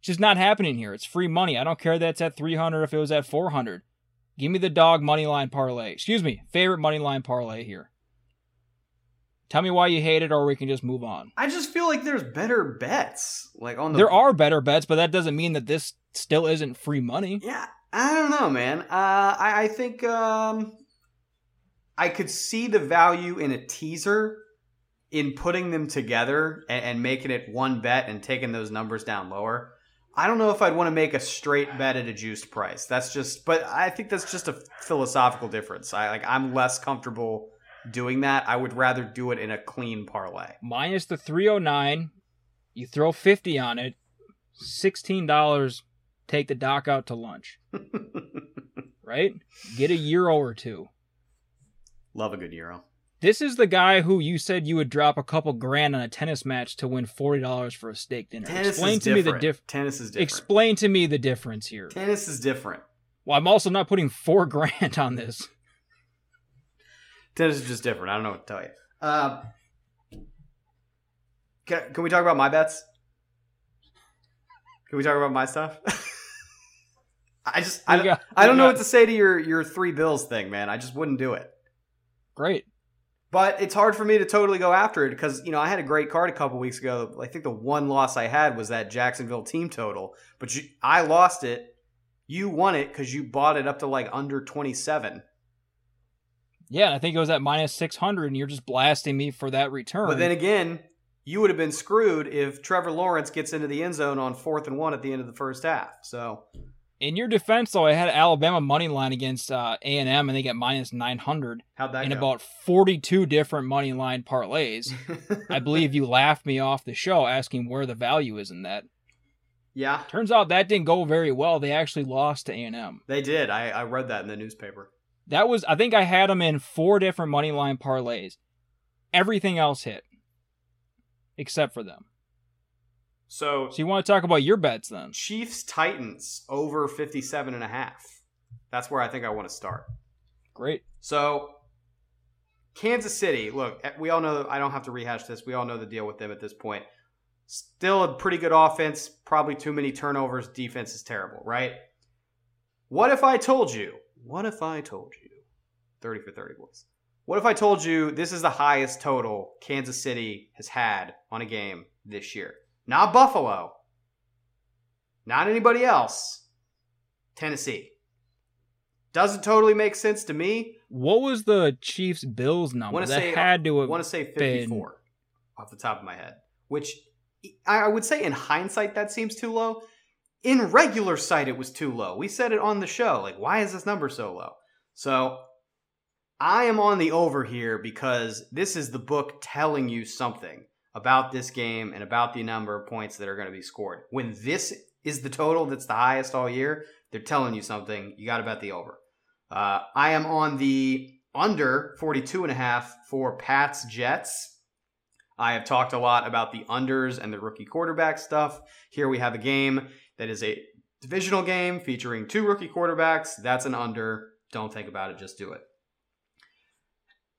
It's just not happening here. It's free money. I don't care that it's at three hundred if it was at four hundred. Give me the dog money line parlay. Excuse me, favorite money line parlay here. Tell me why you hate it, or we can just move on. I just feel like there's better bets. Like on the There are better bets, but that doesn't mean that this still isn't free money. Yeah. I don't know, man. Uh, I, I think um, I could see the value in a teaser in putting them together and, and making it one bet and taking those numbers down lower. I don't know if I'd want to make a straight bet at a juiced price. That's just, but I think that's just a philosophical difference. I like, I'm less comfortable doing that. I would rather do it in a clean parlay. Minus the three oh nine, you throw fifty on it, sixteen dollars. Take the doc out to lunch, right? Get a euro or two. Love a good euro. This is the guy who you said you would drop a couple grand on a tennis match to win forty dollars for a steak dinner. Tennis Explain is to different. Me the diff- Tennis is different. Explain to me the difference here. Tennis is different. Well, I'm also not putting four grand on this. Tennis is just different. I don't know what to tell you. Uh, can, can we talk about my bets? Can we talk about my stuff? I just, I, got, I don't know what to say to your, your three bills thing, man. I just wouldn't do it. Great. But it's hard for me to totally go after it because, you know, I had a great card a couple weeks ago. I think the one loss I had was that Jacksonville team total. But you, I lost it. You won it because you bought it up to like under twenty-seven. Yeah, I think it was at minus six hundred, and you're just blasting me for that return. But then again, you would have been screwed if Trevor Lawrence gets into the end zone on fourth and one at the end of the first half. So, in your defense, though, I had Alabama money line against uh, A and M, and they get minus nine hundred. How'd that go? In about forty-two different money line parlays. I believe you laughed me off the show asking where the value is in that. Yeah. Turns out that didn't go very well. They actually lost to A and M. They did. I, I read that in the newspaper. That was, I think I had them in four different money line parlays. Everything else hit. Except for them. So, so you want to talk about your bets then? Chiefs Titans over fifty-seven and a half. That's where I think I want to start. Great. So Kansas City, look, we all know, I don't have to rehash this. We all know the deal with them at this point. Still a pretty good offense, probably too many turnovers. Defense is terrible, right? What if I told you? What if I told you? thirty for thirty, boys. What if I told you this is the highest total Kansas City has had on a game this year? Not Buffalo. Not anybody else. Tennessee. Doesn't totally make sense to me. What was the Chiefs Bills number? Wanna that say, had to have I want to say fifty-four been... off the top of my head, which I would say in hindsight that seems too low. In regular sight, it was too low. We said it on the show. Like, why is this number so low? So I am on the over here because this is the book telling you something about this game and about the number of points that are going to be scored. When this is the total that's the highest all year, they're telling you something. You got to bet the over. Uh, I am on the under forty-two and a half for Pats Jets. I have talked a lot about the unders and the rookie quarterback stuff. Here we have a game that is a divisional game featuring two rookie quarterbacks. That's an under. Don't think about it. Just do it.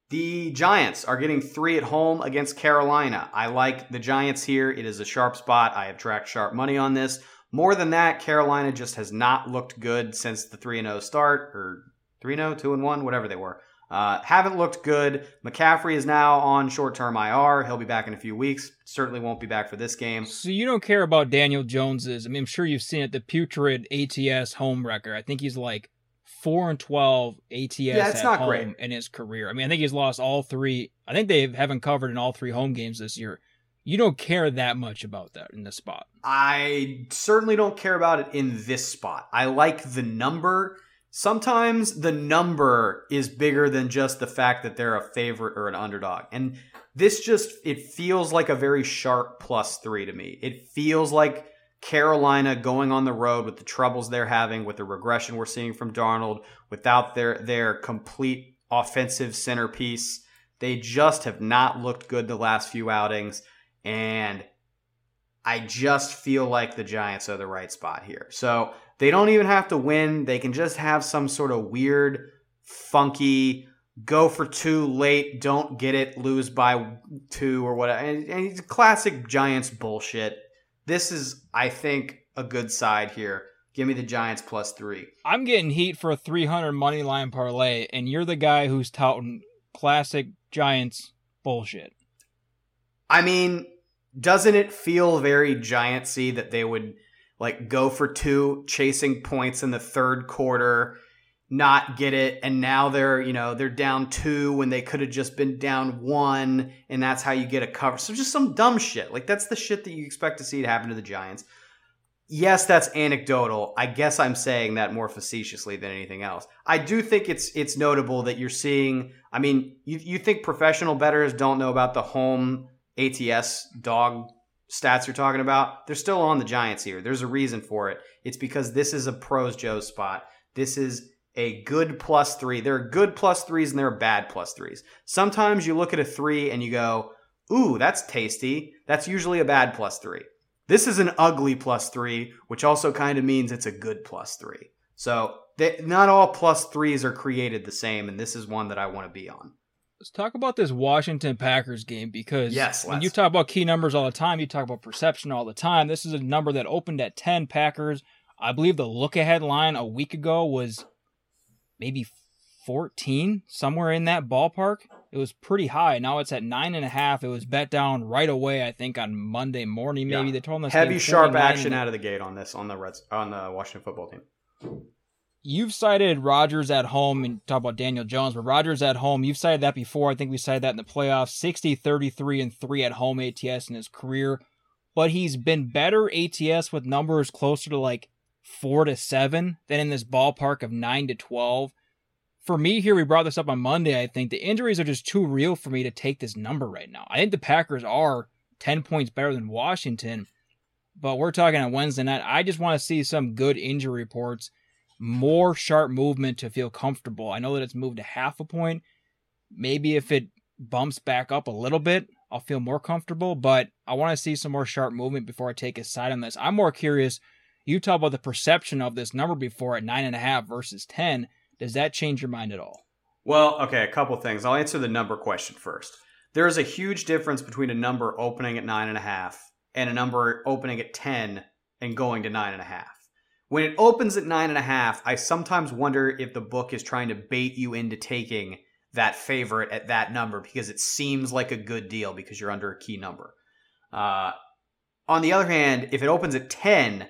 The Giants are getting three at home against Carolina. I like the Giants here. It is a sharp spot. I have tracked sharp money on this. More than that, Carolina just has not looked good since the three and oh start, or three and oh, two and one, whatever they were. Uh, haven't looked good. McCaffrey is now on short-term I R. He'll be back in a few weeks. Certainly won't be back for this game. So you don't care about Daniel Jones's. I mean, I'm sure you've seen it. The putrid A T S home record. I think he's like four and twelve A T S yeah, it's at not home great. In his career. I mean, I think he's lost all three. I think they haven't covered in all three home games this year. You don't care that much about that in this spot. I certainly don't care about it in this spot. I like the number. Sometimes the number is bigger than just the fact that they're a favorite or an underdog. And this just, it feels like a very sharp plus three to me. It feels like Carolina going on the road with the troubles they're having, with the regression we're seeing from Darnold, without their, their complete offensive centerpiece. They just have not looked good the last few outings. And I just feel like the Giants are the right spot here. So they don't even have to win. They can just have some sort of weird, funky, go for two late, don't get it, lose by two or whatever. And, and it's classic Giants bullshit. This is, I think, a good side here. Give me the Giants plus three. I'm getting heat for a three hundred money line parlay, and you're the guy who's touting classic Giants bullshit. I mean, doesn't it feel very Giantsy that they would like go for two, chasing points in the third quarter, not get it, and now they're, you know, they're down two when they could have just been down one, and that's how you get a cover. So just some dumb shit. Like, that's the shit that you expect to see to happen to the Giants. Yes, that's anecdotal. I guess I'm saying that more facetiously than anything else. I do think it's it's notable that you're seeing, I mean, you you think professional bettors don't know about the home A T S dog stats you're talking about. They're still on the Giants here. There's a reason for it. It's because this is a pros Joe spot. This is a good plus three. There are good plus threes and there are bad plus threes. Sometimes you look at a three and you go, ooh, that's tasty. That's usually a bad plus three. This is an ugly plus three, which also kind of means it's a good plus three. So they, not all plus threes are created the same, and this is one that I want to be on. Let's talk about this Washington Packers game because yes, when you talk about key numbers all the time, you talk about perception all the time. This is a number that opened at ten Packers. I believe the look-ahead line a week ago was maybe fourteen, somewhere in that ballpark. It was pretty high. Now it's at nine and a half. It was bet down right away, I think, on Monday morning. Maybe yeah. They told us heavy, sharp action out of the gate on this on the Reds on the Washington football team. You've cited Rodgers at home and talk about Daniel Jones, but Rodgers at home, you've cited that before. I think we cited that in the playoffs, sixty, thirty-three, and three at home A T S in his career. But he's been better A T S with numbers closer to like four to seven than in this ballpark of nine to twelve. For me here, we brought this up on Monday, I think. The injuries are just too real for me to take this number right now. I think the Packers are ten points better than Washington. but we're talking on Wednesday night. I just want to see some good injury reports, more sharp movement to feel comfortable. I know that it's moved to half a point. Maybe if it bumps back up a little bit, I'll feel more comfortable, but I want to see some more sharp movement before I take a side on this. I'm more curious. You talked about the perception of this number before at nine and a half versus ten. Does that change your mind at all? Well, okay, a couple things. I'll answer the number question first. There is a huge difference between a number opening at nine and a half and a number opening at ten and going to nine and a half. When it opens at nine and a half, I sometimes wonder if the book is trying to bait you into taking that favorite at that number because it seems like a good deal because you're under a key number. Uh, on the other hand, if it opens at ten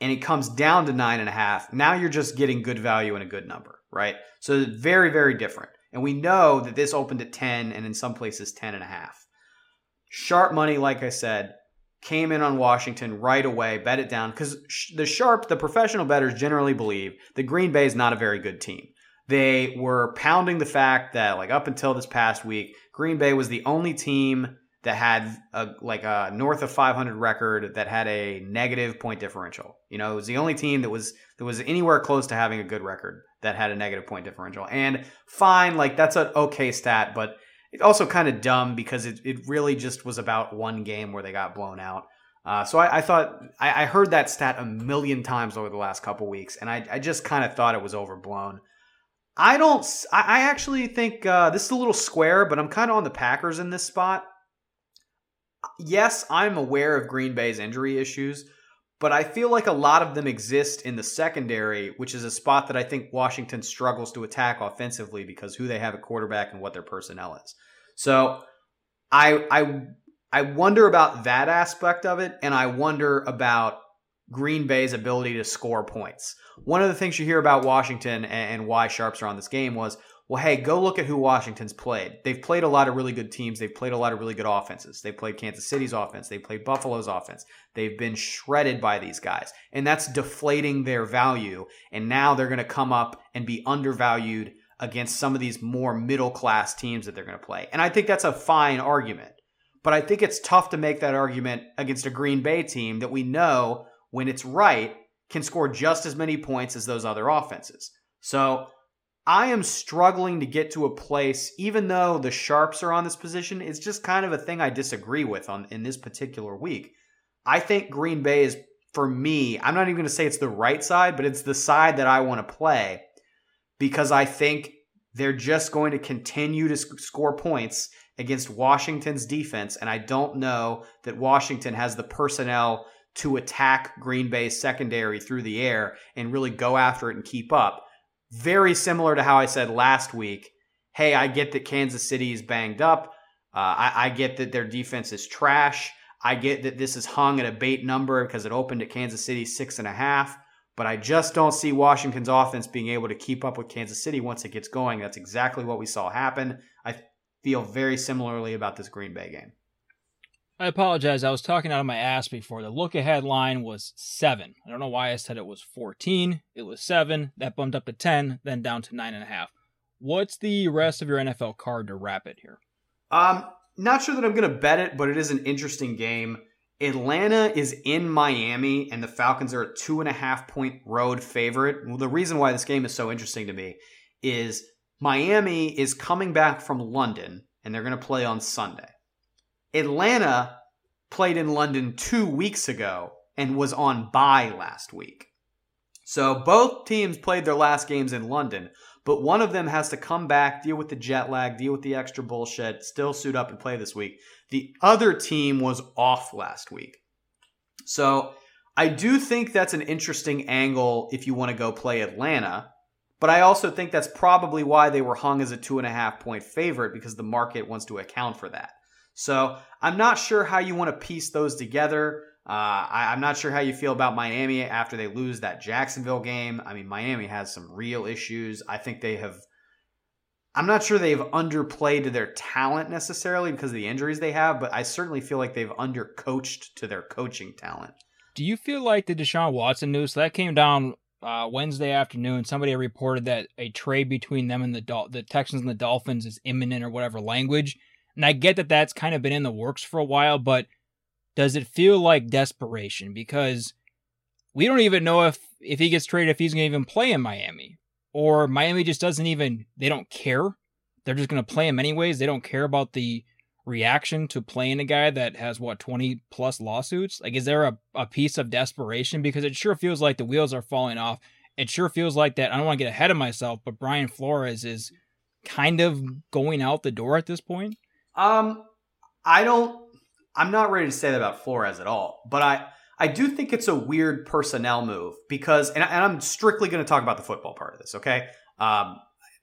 and it comes down to nine and a half, now you're just getting good value and a good number, right? So very, very different. And we know that this opened at ten and in some places ten and a half. Sharp money, like I said, came in on Washington right away, bet it down, because the sharp, the professional bettors generally believe that Green Bay is not a very good team. They were pounding the fact that, like, up until this past week, Green Bay was the only team that had a, like a north of five hundred record that had a negative point differential. You know, it was the only team that was that was anywhere close to having a good record that had a negative point differential. And fine, like, that's an okay stat, but it's also kind of dumb because it, it really just was about one game where they got blown out. Uh, so I, I thought, I, I heard that stat a million times over the last couple weeks, and I, I just kind of thought it was overblown. I don't, I actually think uh, this is a little square, but I'm kind of on the Packers in this spot. Yes, I'm aware of Green Bay's injury issues, but I feel like a lot of them exist in the secondary, which is a spot that I think Washington struggles to attack offensively because who they have at quarterback and what their personnel is. So I, I, I wonder about that aspect of it, and I wonder about Green Bay's ability to score points. One of the things you hear about Washington and why sharps are on this game was, well, hey, go look at who Washington's played. They've played a lot of really good teams. They've played a lot of really good offenses. They played Kansas City's offense. They played Buffalo's offense. They've been shredded by these guys, and that's deflating their value. And now they're going to come up and be undervalued against some of these more middle-class teams that they're going to play. And I think that's a fine argument, but I think it's tough to make that argument against a Green Bay team that we know, when it's right, can score just as many points as those other offenses. So I am struggling to get to a place, even though the sharps are on this position, it's just kind of a thing I disagree with on in this particular week. I think Green Bay is, for me, I'm not even going to say it's the right side, but it's the side that I want to play because I think they're just going to continue to sc- score points against Washington's defense, and I don't know that Washington has the personnel to attack Green Bay's secondary through the air and really go after it and keep up. Very similar to how I said last week, hey, I get that Kansas City is banged up. Uh, I, I get that their defense is trash. I get that this is hung at a bait number because it opened at Kansas City six and a half, but I just don't see Washington's offense being able to keep up with Kansas City once it gets going. That's exactly what we saw happen. I feel very similarly about this Green Bay game. I apologize. I was talking out of my ass before. The look-ahead line was seven. I don't know why I said it was fourteen. It was seven. That bumped up to ten, then down to nine point five. What's the rest of your N F L card to wrap it here? Um, not sure that I'm going to bet it, but it is an interesting game. Atlanta is in Miami, and the Falcons are a two and a half point road favorite. Well, the reason why this game is so interesting to me is Miami is coming back from London, and they're going to play on Sunday. Atlanta played in London two weeks ago and was on bye last week. So both teams played their last games in London, but one of them has to come back, deal with the jet lag, deal with the extra bullshit, still suit up and play this week. The other team was off last week. So I do think that's an interesting angle if you want to go play Atlanta, but I also think that's probably why they were hung as a two and a half point favorite because the market wants to account for that. So I'm not sure how you want to piece those together. Uh, I, I'm not sure how you feel about Miami after they lose that Jacksonville game. I mean, Miami has some real issues. I think they have, I'm not sure they've underplayed to their talent necessarily because of the injuries they have, but I certainly feel like they've undercoached to their coaching talent. Do you feel like the Deshaun Watson news, so that came down uh, Wednesday afternoon, somebody reported that a trade between them and the Dol- the Texans and the Dolphins is imminent or whatever language. And I get that that's kind of been in the works for a while, but does it feel like desperation? Because we don't even know if, if he gets traded, if he's going to even play in Miami. Or Miami just doesn't even, they don't care. They're just going to play him anyways. They don't care about the reaction to playing a guy that has, what, twenty-plus lawsuits? Like, is there a, a piece of desperation? Because it sure feels like the wheels are falling off. It sure feels like that. I don't want to get ahead of myself, but Brian Flores is kind of going out the door at this point. Um, I don't, I'm not ready to say that about Flores at all, but I, I do think it's a weird personnel move because, and, I, and I'm strictly going to talk about the football part of this. Okay. Um,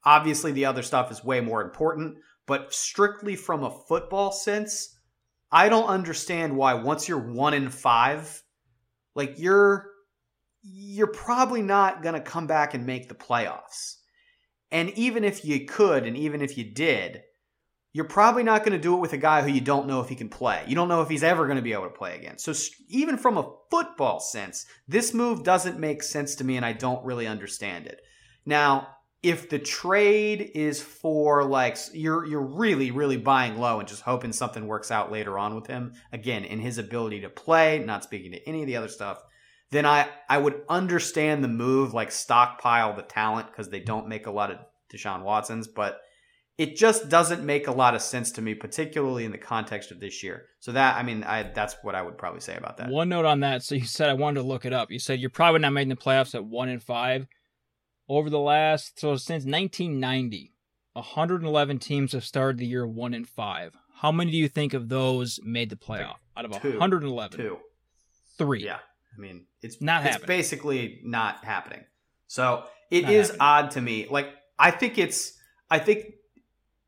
obviously the other stuff is way more important, but strictly from a football sense, I don't understand why once you're one in five, like you're, you're probably not going to come back and make the playoffs. And even if you could, and even if you did, you're probably not going to do it with a guy who you don't know if he can play. You don't know if he's ever going to be able to play again. So even from a football sense, this move doesn't make sense to me, and I don't really understand it. Now, if the trade is for, like, you're you're really, really buying low and just hoping something works out later on with him, again, in his ability to play, not speaking to any of the other stuff, then I, I would understand the move, like stockpile the talent because they don't make a lot of Deshaun Watsons, but it just doesn't make a lot of sense to me, particularly in the context of this year. So that, I mean, I, that's what I would probably say about that. One note on that. So you said, I wanted to look it up. You said you're probably not making the playoffs at one and five. Over the last, so since nineteen ninety, one hundred eleven teams have started the year one and five. How many do you think of those made the playoff? Out of one hundred eleven? Two. Three. Yeah. I mean, it's not happening. It's basically not happening. So it is odd to me. Like, I think it's, I think...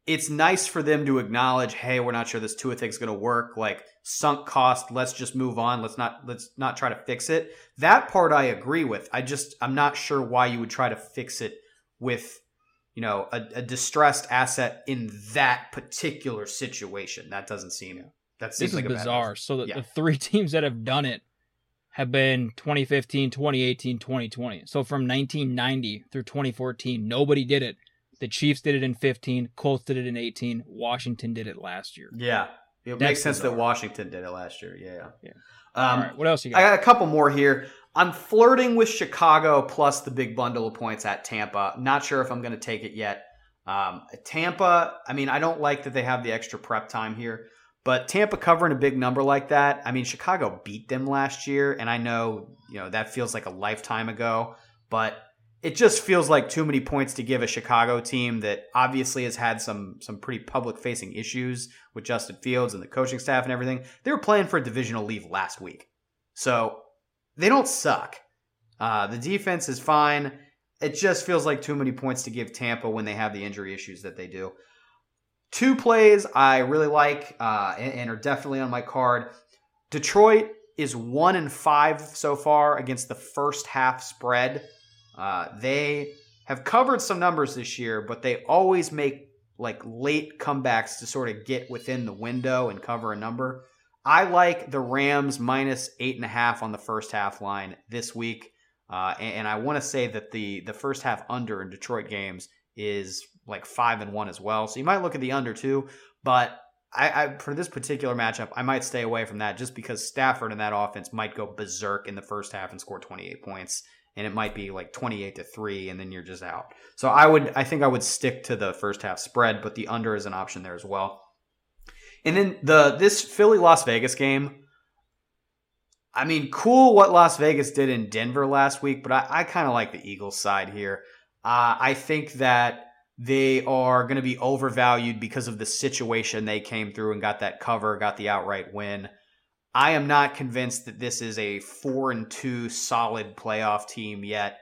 it's nice for them to acknowledge, hey, we're not sure this Tua thing's going to work. Like, sunk cost, let's just move on. Let's not let's not try to fix it. That part I agree with. I just, I'm not sure why you would try to fix it with, you know, a, a distressed asset in that particular situation. That doesn't seem, that seems like a bad move. This is bizarre. So the, yeah. the three teams that have done it have been twenty fifteen, twenty eighteen, twenty twenty. So from nineteen ninety through twenty fourteen, nobody did it. The Chiefs did it in fifteen, Colts did it in eighteen, Washington did it last year. Yeah. It That's makes sense bizarre. that Washington did it last year. Yeah. yeah. Um, All right. What else you got? I got a couple more here. I'm flirting with Chicago plus the big bundle of points at Tampa. Not sure if I'm going to take it yet. Um, Tampa, I mean, I don't like that they have the extra prep time here, but Tampa covering a big number like that. I mean, Chicago beat them last year, and I know, you know, that feels like a lifetime ago, but it just feels like too many points to give a Chicago team that obviously has had some some pretty public-facing issues with Justin Fields and the coaching staff and everything. They were playing for a divisional leave last week. So they don't suck. Uh, the defense is fine. It just feels like too many points to give Tampa when they have the injury issues that they do. Two plays I really like uh, and, and are definitely on my card. Detroit is one and five so far against the first half spread. Uh, they have covered some numbers this year, but they always make like late comebacks to sort of get within the window and cover a number. I like the Rams minus eight and a half on the first half line this week. Uh, and, and I want to say that the, the first half under in Detroit games is like five and one as well. So you might look at the under too, but I, I, for this particular matchup, I might stay away from that just because Stafford and that offense might go berserk in the first half and score twenty-eight points. And it might be like twenty-eight to three, and then you're just out. So I would, I think I would stick to the first half spread, but the under is an option there as well. And then the this Philly Las Vegas game. I mean, cool what Las Vegas did in Denver last week, but I, I kind of like the Eagles side here. Uh, I think that they are going to be overvalued because of the situation they came through and got that cover, got the outright win. I am not convinced that this is a four and two solid playoff team yet.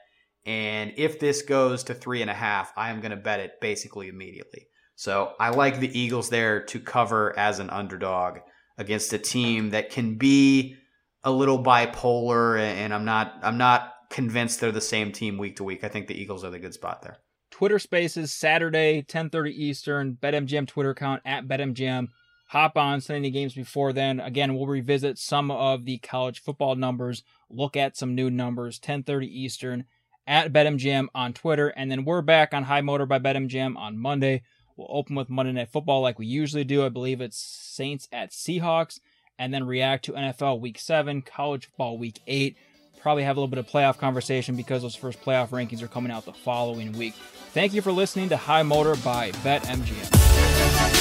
And if this goes to three and a half, I am going to bet it basically immediately. So I like the Eagles there to cover as an underdog against a team that can be a little bipolar. And I'm not, I'm not convinced they're the same team week to week. I think the Eagles are the good spot there. Twitter Spaces Saturday, ten thirty Eastern, BetMGM Twitter account at BetMGM. Hop on, send any games before then. Again, we'll revisit some of the college football numbers, look at some new numbers, ten thirty Eastern, at BetMGM on Twitter. And then we're back on High Motor by BetMGM on Monday. We'll open with Monday Night Football like we usually do. I believe it's Saints at Seahawks. and then react to N F L Week seven, College Football Week eight. Probably have a little bit of playoff conversation because those first playoff rankings are coming out the following week. Thank you for listening to High Motor by BetMGM.